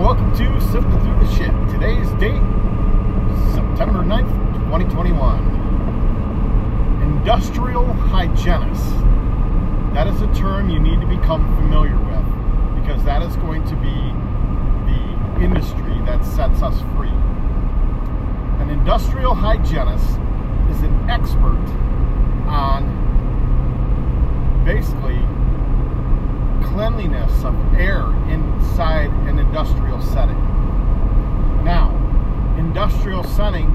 and welcome to Siftin' Through the Shit. Today's date, September 9th, 2021. Industrial hygienist. That is a term you need to become familiar with, because that is going to be the industry that sets us free. An industrial hygienist is an expert on basically cleanliness of air inside an industrial setting. Now, industrial setting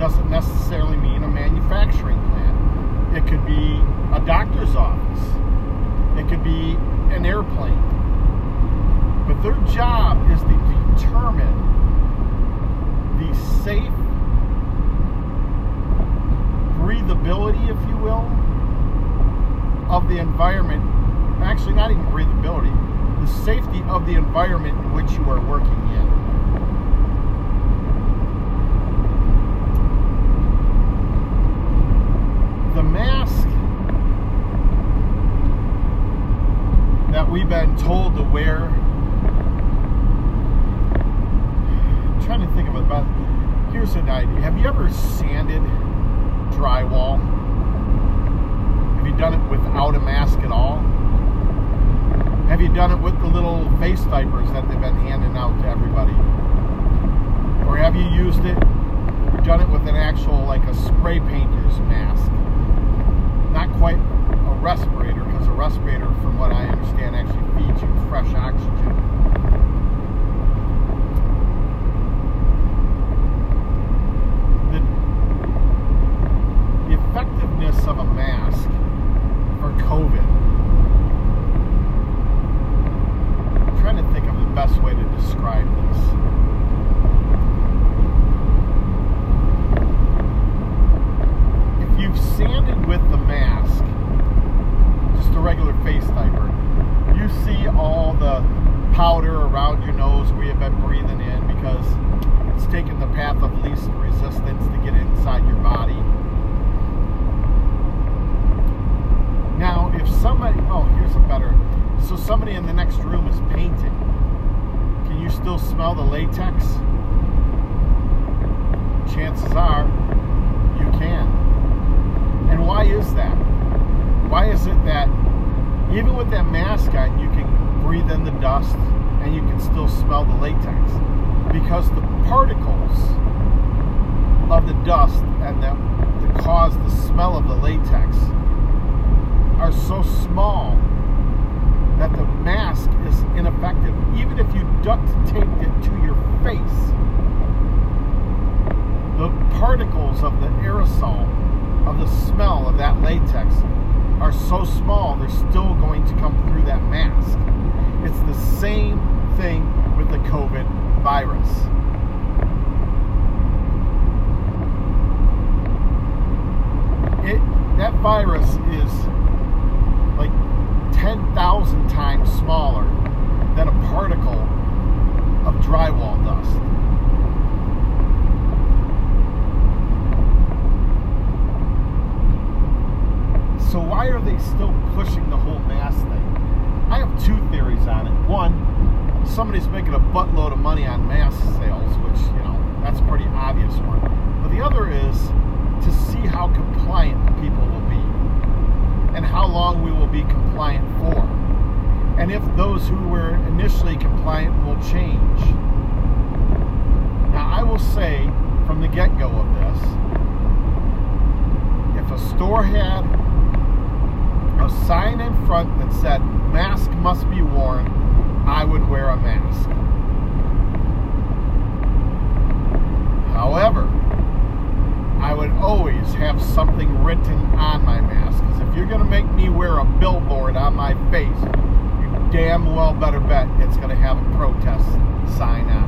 doesn't necessarily mean a manufacturing plant. It could be a doctor's office. It could be an airplane. But their job is to determine the safe breathability, if you will, of the environment. Actually, not even breathability, the safety of the environment in which you are working in. The mask that we've been told to wear, I'm trying to think of it, here's an idea. Have you ever sanded drywall? Have you done it without a mask at all? Have you done it with the little face diapers that they've been handing out to everybody? Or have you used it, or done it with an actual, like a spray painter's mask? Not quite a respirator, because a respirator, from what I understand, actually feeds you fresh oxygen. The effectiveness of a mask for COVID, best way to describe this. If you've sanded with the mask, just a regular face diaper, you see all the powder around your nose we have been breathing in, because it's taken the path of least resistance to get inside your body. Now, if somebody, oh, here's a better, so somebody in the next room is painting, you still smell the latex? Chances are you can. And why is that? Why is it that even with that mask on, you can breathe in the dust and you can still smell the latex? Because the particles of the dust and that cause the smell of the latex are so small that the mask is ineffective. Even if you duct taped it to your face, the particles of the aerosol, of the smell of that latex, are so small, they're still going to come through that mask. It's the same thing with the COVID virus. That virus is like 10,000 times smaller than a particle of drywall dust. So why are they still pushing the whole mask thing? I have two theories on it. One, somebody's making a buttload of money on mask sales, which, you know, that's a pretty obvious one. But the other is to see how compliant people will be, and how long we will be compliant for, and if those who were initially compliant will change. Now, I will say from the get-go of this, if a store had a sign in front that said mask must be worn, I would wear a mask. However, I would always have something written on my mask, because if you're going to make me wear a billboard on my face, you damn well better bet it's going to have a protest sign on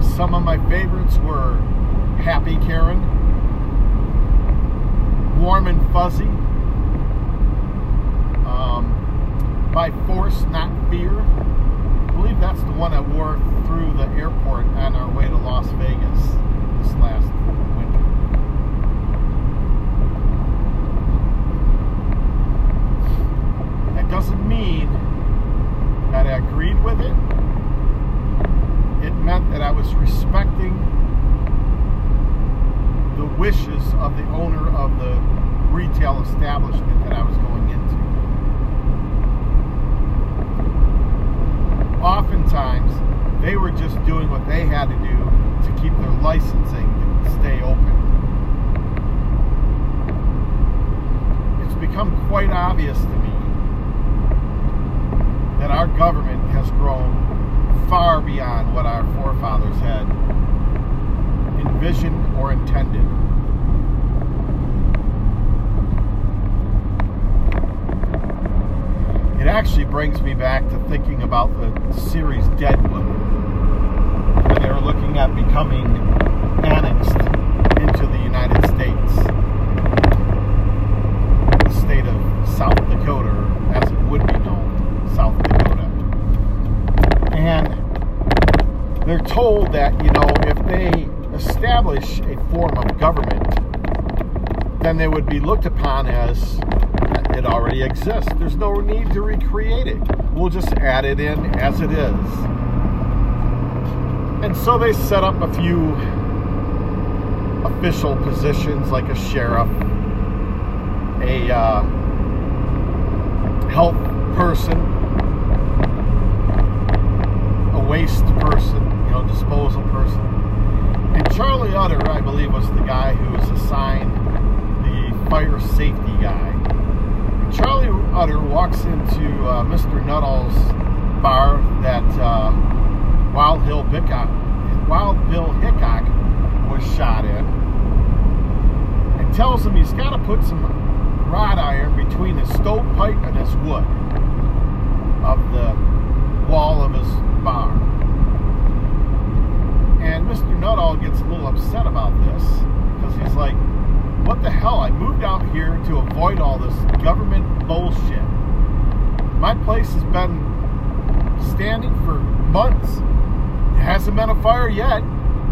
it. Some of my favorites were Happy Karen, Warm and Fuzzy, By Force Not Fear. I believe that's the one I wore through the airport on our way to Las Vegas last winter. That doesn't mean that I agreed with it. is respecting the wishes of the owner of the retail establishment that I was going into. Oftentimes, they were just doing what they had to do to keep their licensing to stay open. It's become quite obvious to me that our government has grown far beyond what our forefathers had envisioned or intended. It actually brings me back to thinking about the series Deadwood, where they were looking at becoming annexed into the United States, the state of South Dakota, as it would be known, South Dakota. And they're told that, you know, if they establish a form of government, then they would be looked upon as it already exists. There's no need to recreate it. We'll just add it in as it is. And so they set up a few official positions like a sheriff, a health person, a waste person, disposal person. And Charlie Utter, I believe, was the guy who was assigned the fire safety guy. And Charlie Utter walks into Mr. Nuttall's bar that Wild Bill Hickok was shot in, and tells him he's got to put some wrought iron between his stovepipe and his wood of the wall of his bar. And Mr. Nuttall gets a little upset about this, because he's like, what the hell? I moved out here to avoid all this government bullshit. My place has been standing for months. It hasn't been a fire yet.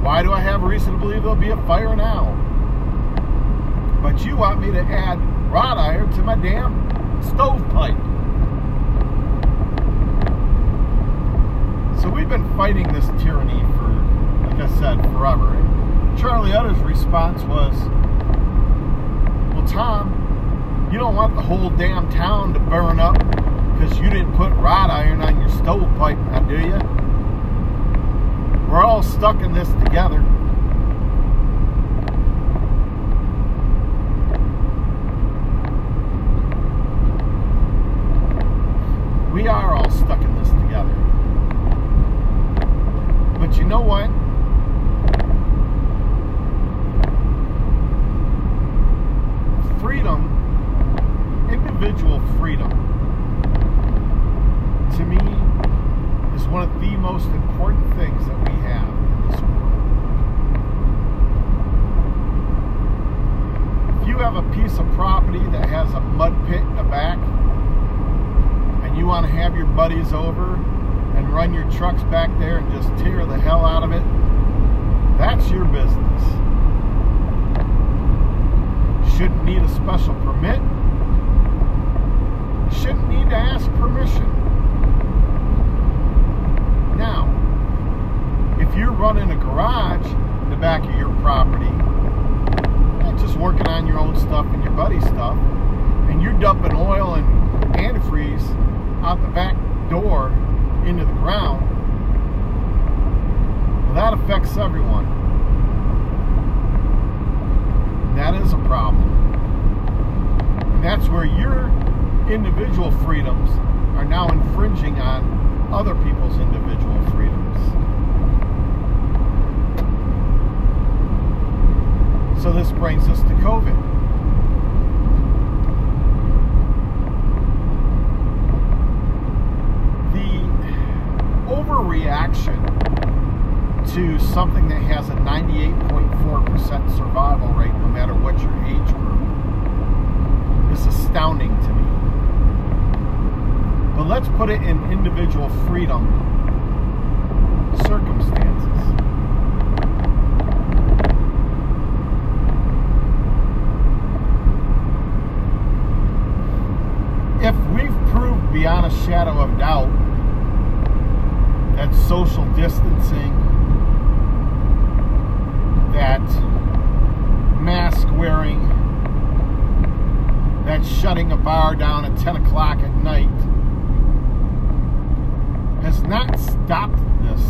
Why do I have reason to believe there'll be a fire now? But you want me to add wrought iron to my damn stovepipe. So we've been fighting this tyranny for, like I said, forever. And Charlie Utter's response was, well, Tom, you don't want the whole damn town to burn up because you didn't put wrought iron on your stovepipe, now do you? We're all stuck in this together. We are all stuck in this together. But you know what? Freedom, individual freedom, to me, is one of the most important things that we have in this world. If you have a piece of property that has a mud pit in the back, and you want to have your buddies over and run your trucks back there and just tear the hell out of it, that's your business. Shouldn't need a special permit. Shouldn't need to ask permission. Now, if you're running a garage in the back of your property, not just working on your own stuff and your buddy's stuff, and you're dumping oil and antifreeze out the back door into the ground, well, that affects everyone. And that is a problem. And that's where your individual freedoms are now infringing on other people's individual freedoms. So this brings us to COVID. Overreaction to something that has a 98.4% survival rate, no matter what your age group, is astounding to me. But let's put it in individual freedom circumstances. If we've proved beyond a shadow of doubt that social distancing that mask wearing, that shutting a bar down at 10 o'clock at night, has not stopped this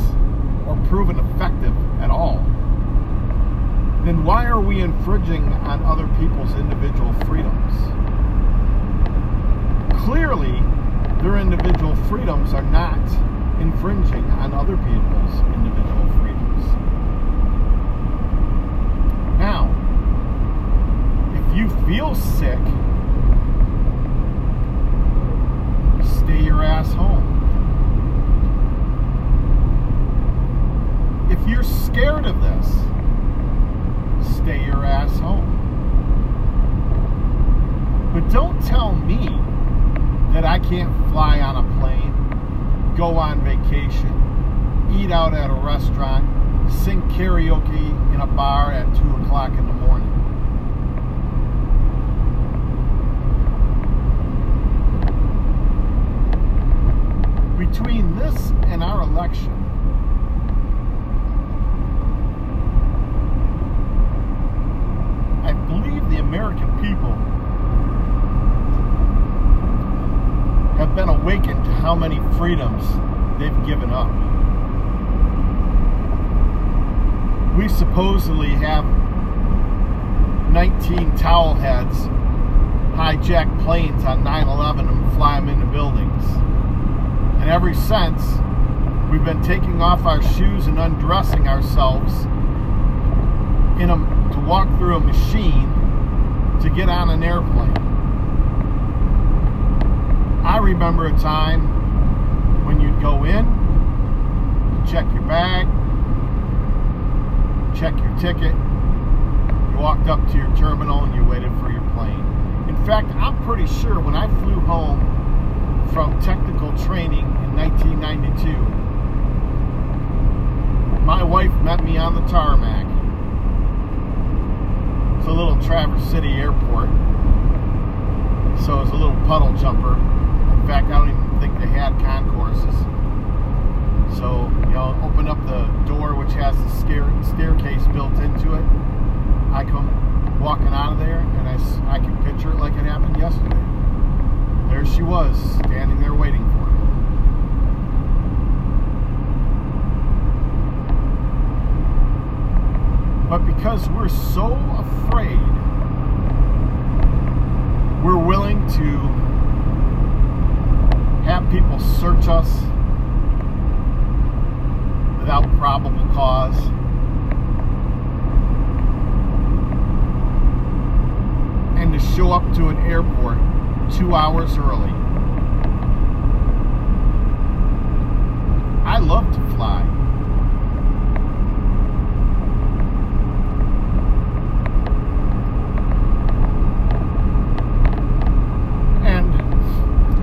or proven effective at all, then why are we infringing on other people's individual freedoms? Clearly, their individual freedoms are not infringing on other people's individual freedoms. Now, if you feel sick, stay your ass home. If you're scared of this, stay your ass home. But don't tell me that I can't fly on a plane, go on vacation, eat out at a restaurant, sing karaoke in a bar at 2 o'clock in the morning. Between this and our election, I believe the American people have been awakened to how many freedoms they've given up. We supposedly have 19 towel heads hijack planes on 9/11 and fly them into buildings. And ever since, we've been taking off our shoes and undressing ourselves in a to walk through a machine to get on an airplane. I remember a time when you'd go in, check your bag, check your ticket, you walked up to your terminal and you waited for your plane. In fact, I'm pretty sure when I flew home from technical training in 1992, my wife met me on the tarmac. It's a little Traverse City airport, so it's a little puddle jumper. In fact, I don't even think they had concourses. So, you know, open up the door, which has the staircase built into it. I come walking out of there, and I can picture it like it happened yesterday. There she was, standing there waiting for me. But because we're so afraid, we're willing to have people search us without probable cause. And to show up to an airport 2 hours early. I love to fly.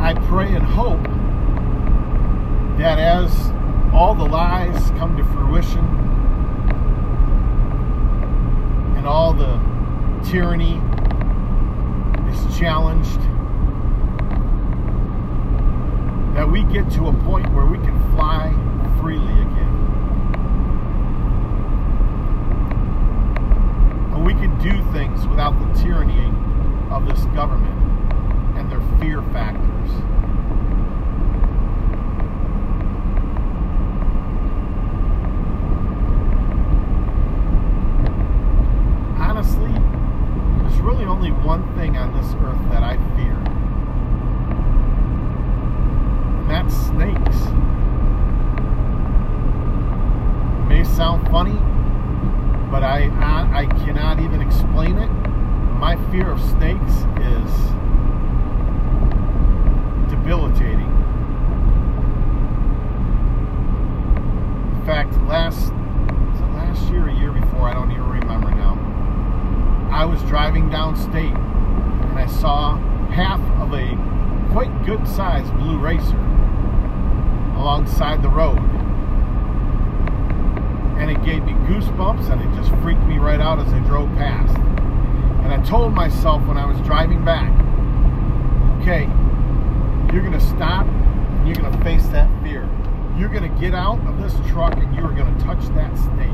I pray and hope that as all the lies come to fruition and all the tyranny is challenged, that we get to a point where we can fly freely again. And we can do things without the tyranny of this government and their fear factors. Honestly, there's really only one thing on this earth that I fear, and that's snakes. It may sound funny, but I cannot even explain it. My fear of snakes is debilitating. In fact, last year, a year before, I don't even remember now, I was driving downstate and I saw half of a quite good sized blue racer alongside the road, and it gave me goosebumps and it just freaked me right out as I drove past. And I told myself when I was driving back, okay, you're going to stop and you're going to face that fear. You're going to get out of this truck and you're going to touch that snake.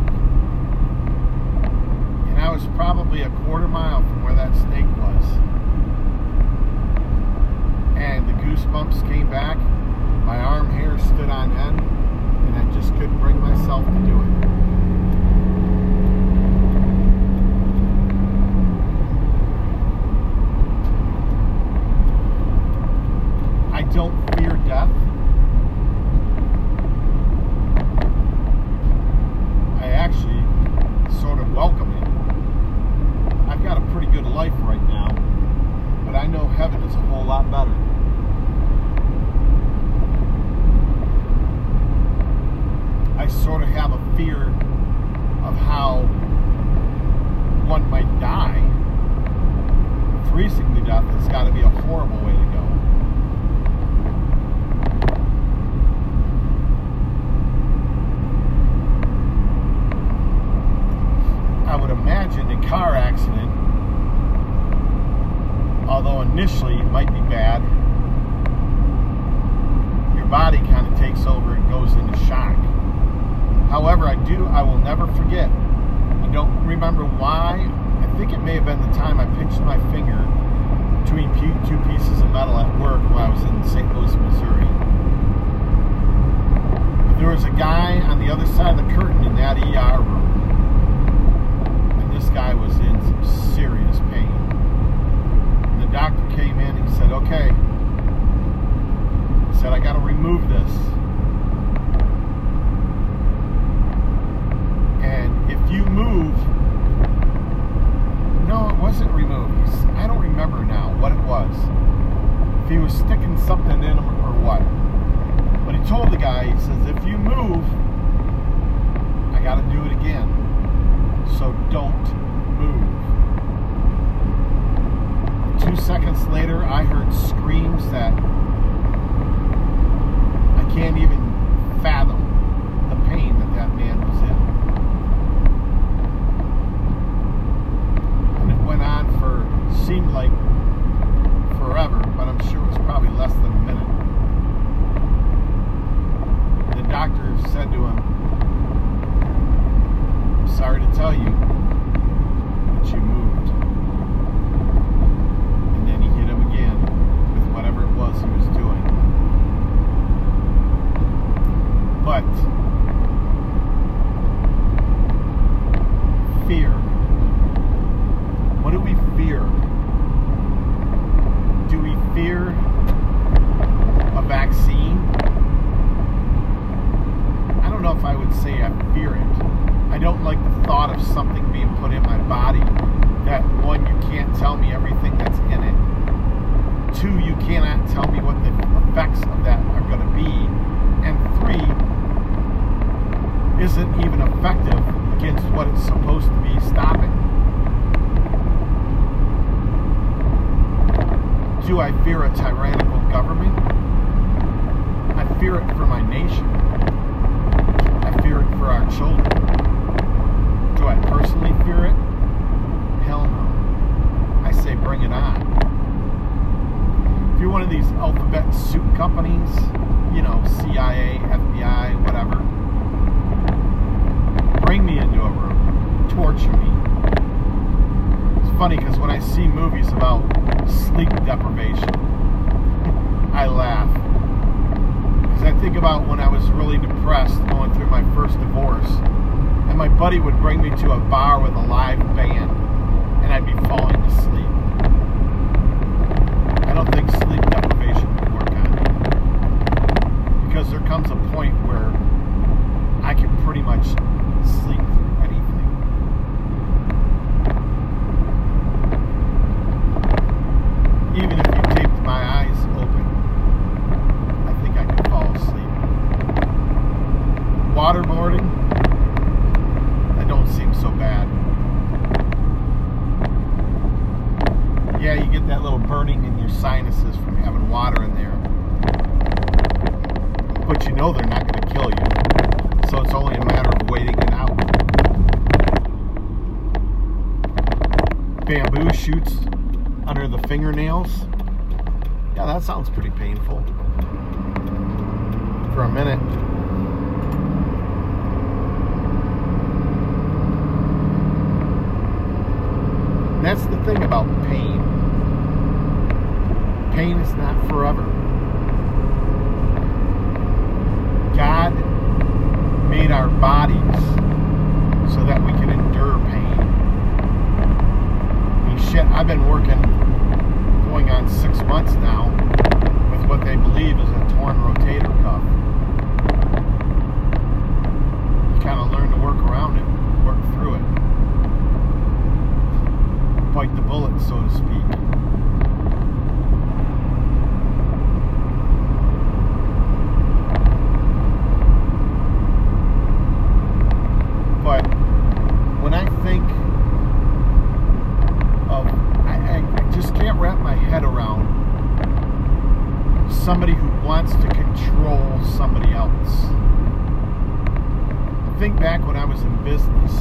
I was probably a quarter mile from where that snake was. And the goosebumps came back. My arm hair stood on end, and I just couldn't bring myself to do it. I don't fear death. I actually sort of welcome it. I've got a pretty good life right now, but I know heaven is a whole lot better. I sort of have a fear of how one might die. Freezing to death has got to be a horrible way to go. I would imagine a car accident, although initially it might be bad, your body kind of takes over and goes into shock. However, I will never forget. I don't remember why. I think it may have been the time I pinched my finger between two pieces of metal at work while I was in St. Louis, Missouri. But there was a guy on the other side of the curtain in that ER room. This guy was in some serious pain. And the doctor came in and said, okay. He said, I gotta remove this. And if you move, no, it wasn't removed. I don't remember now what it was. If he was sticking something in him or what. But he told the guy, he says, if you move, I gotta do it again. So don't move. 2 seconds later, I heard screams that I can't even fathom the pain that that man was in. And it went on for, seemed like forever, but I'm sure it was probably less than a minute. The doctor said to him, sorry to tell you, but you moved. And then he hit him again with whatever it was he was doing. But fear. What do we fear? Do we fear a vaccine? I don't know if I would say I fear it. I don't like the thought of something being put in my body that, one, you can't tell me everything that's in it, two, you cannot tell me what the effects of that are going to be, and three, isn't even effective against what it's supposed to be stopping. Do I fear a tyrannical government? I fear it for my nation. I fear it for our children. Do I personally fear it? Hell no. I say bring it on. If you're one of these alphabet soup companies, you know, CIA, FBI, whatever, bring me into a room. Torture me. It's funny because when I see movies about sleep deprivation, I laugh. Because I think about when I was really depressed going through my first divorce. And my buddy would bring me to a bar with a live band, and I'd be falling to sleep. I don't think sleep deprivation would work on me. Because there comes a point where I can pretty much sleep through anything. Even if you taped my eyes open, I think I could fall asleep. Waterboarding? Seems so bad. Yeah, you get that little burning in your sinuses from having water in there. But you know they're not going to kill you. So it's only a matter of waiting it out. Bamboo shoots under the fingernails. Yeah, that sounds pretty painful. For a minute. thing about pain. Pain is not forever. God made our bodies so that we can endure pain. I mean, shit, I've been working going on 6 months now with what they believe is a torn rotator cuff. You kind of learn to work around it, work through it. Bite the bullet, so to speak. Somebody who wants to control somebody else. Think back when I was in business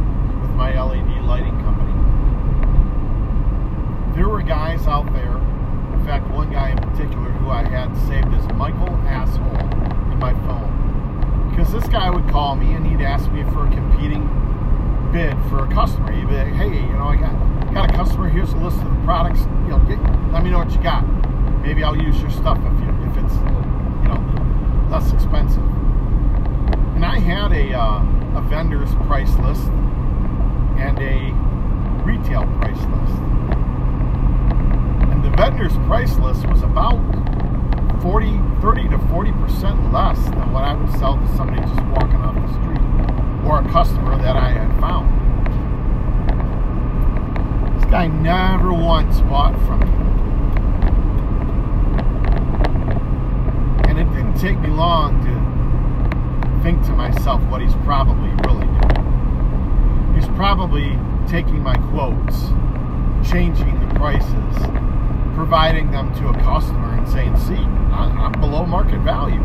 with my LED lighting company. There were guys out there, in fact one guy in particular who I had saved as Michael Asshole in my phone. Because this guy would call me and he'd ask me for a competing bid for a customer. He'd be like, hey, you know, I got a customer, here's a list of the products, you know, let me know what you got. Maybe I'll use your stuff if it's, you know, less expensive. And I had a vendor's price list and a retail price list. And the vendor's price list was about 30 to 40% less than what I would sell to somebody just walking off the street or a customer that I had found. This guy never once bought from me. It didn't take me long to think to myself what he's probably really doing. He's probably taking my quotes, changing the prices, providing them to a customer and saying, see, I'm below market value.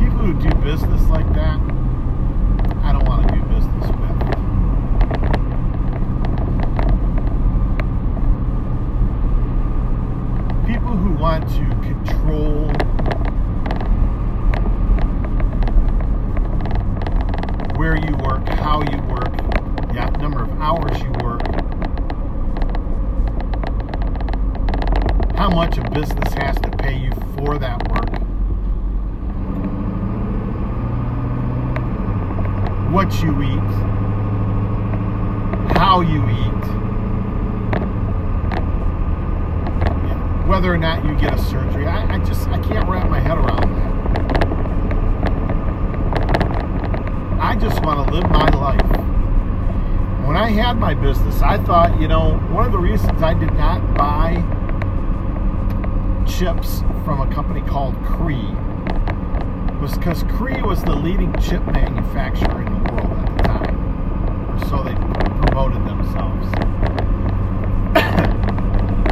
People who do business like that, I don't want to do business with. People who want to control where you work, how you work, the number of hours you work, how much a business has to pay you for that work, what you eat, how you eat, whether or not you get a surgery. I can't wrap my head around that. I just want to live my life. When I had my business, I thought, you know, one of the reasons I did not buy chips from a company called Cree was because Cree was the leading chip manufacturer in the world at the time. Or so they promoted themselves.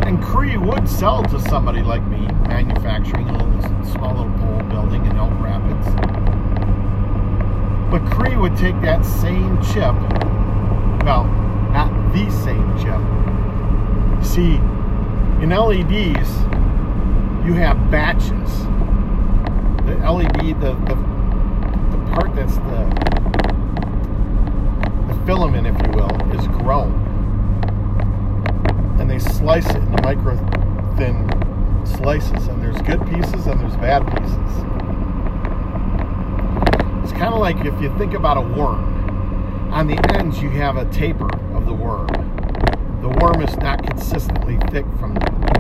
And Cree would sell to somebody like me, manufacturing a little, small little pole building in Elk Rapids. But Cree would take that same chip, well, not the same chip. See, in LEDs, you have batches. The LED, the part that's the filament, if you will, is grown. And they slice it into micro thin slices, and there's good pieces and there's bad pieces. It's kind of like if you think about a worm. On the ends you have a taper of the worm. The worm is not consistently thick from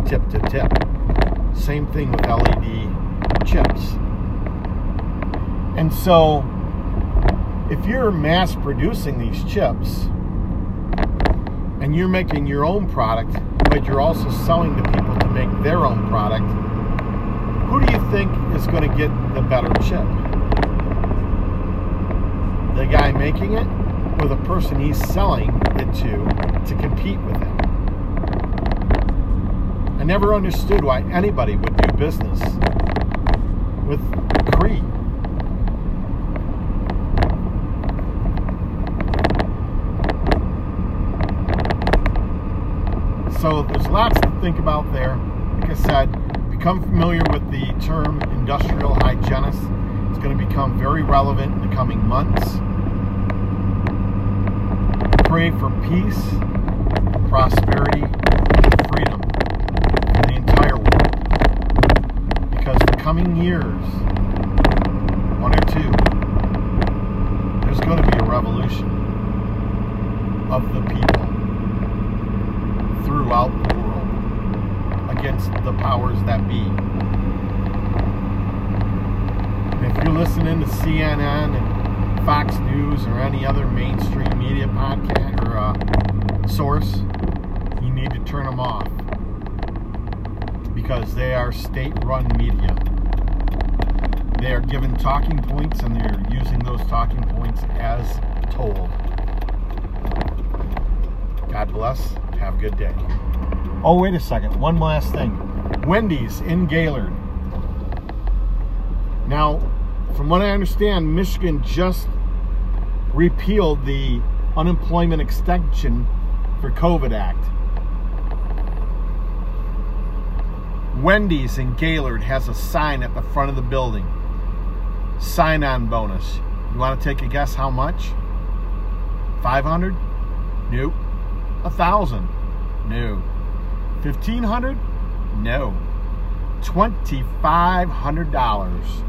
tip to tip. Same thing with LED chips. And so if you're mass producing these chips, and you're making your own product, but you're also selling to people to make their own product, who do you think is going to get the better chip? The guy making it or the person he's selling it to compete with him? I never understood why anybody would do business with Cree. So there's lots to think about there. Like I said, become familiar with the term industrial hygienist. It's going to become very relevant in the coming months. pray for peace, prosperity, and freedom for the entire world. Because the coming years, 1 or 2, there's going to be a revolution of the people throughout the world against the powers that be. And if you're listening to CNN and Fox News or any other mainstream media podcast or source, you need to turn them off because they are state-run media. They are given talking points and they're using those talking points as told. God bless. Have a good day. Oh, wait a second. One last thing. Wendy's in Gaylord. Now, from what I understand, Michigan just repealed the unemployment extension for COVID Act. Wendy's in Gaylord has a sign at the front of the building. Sign-on bonus. You want to take a guess how much? 500? Nope. 1,000? No. 1,500? No. $2,500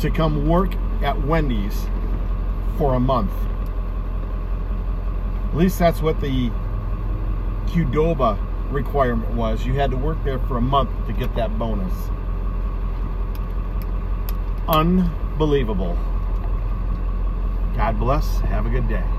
to come work at Wendy's for a month. At least that's what the Qdoba requirement was. You had to work there for a month to get that bonus. Unbelievable. God bless. Have a good day.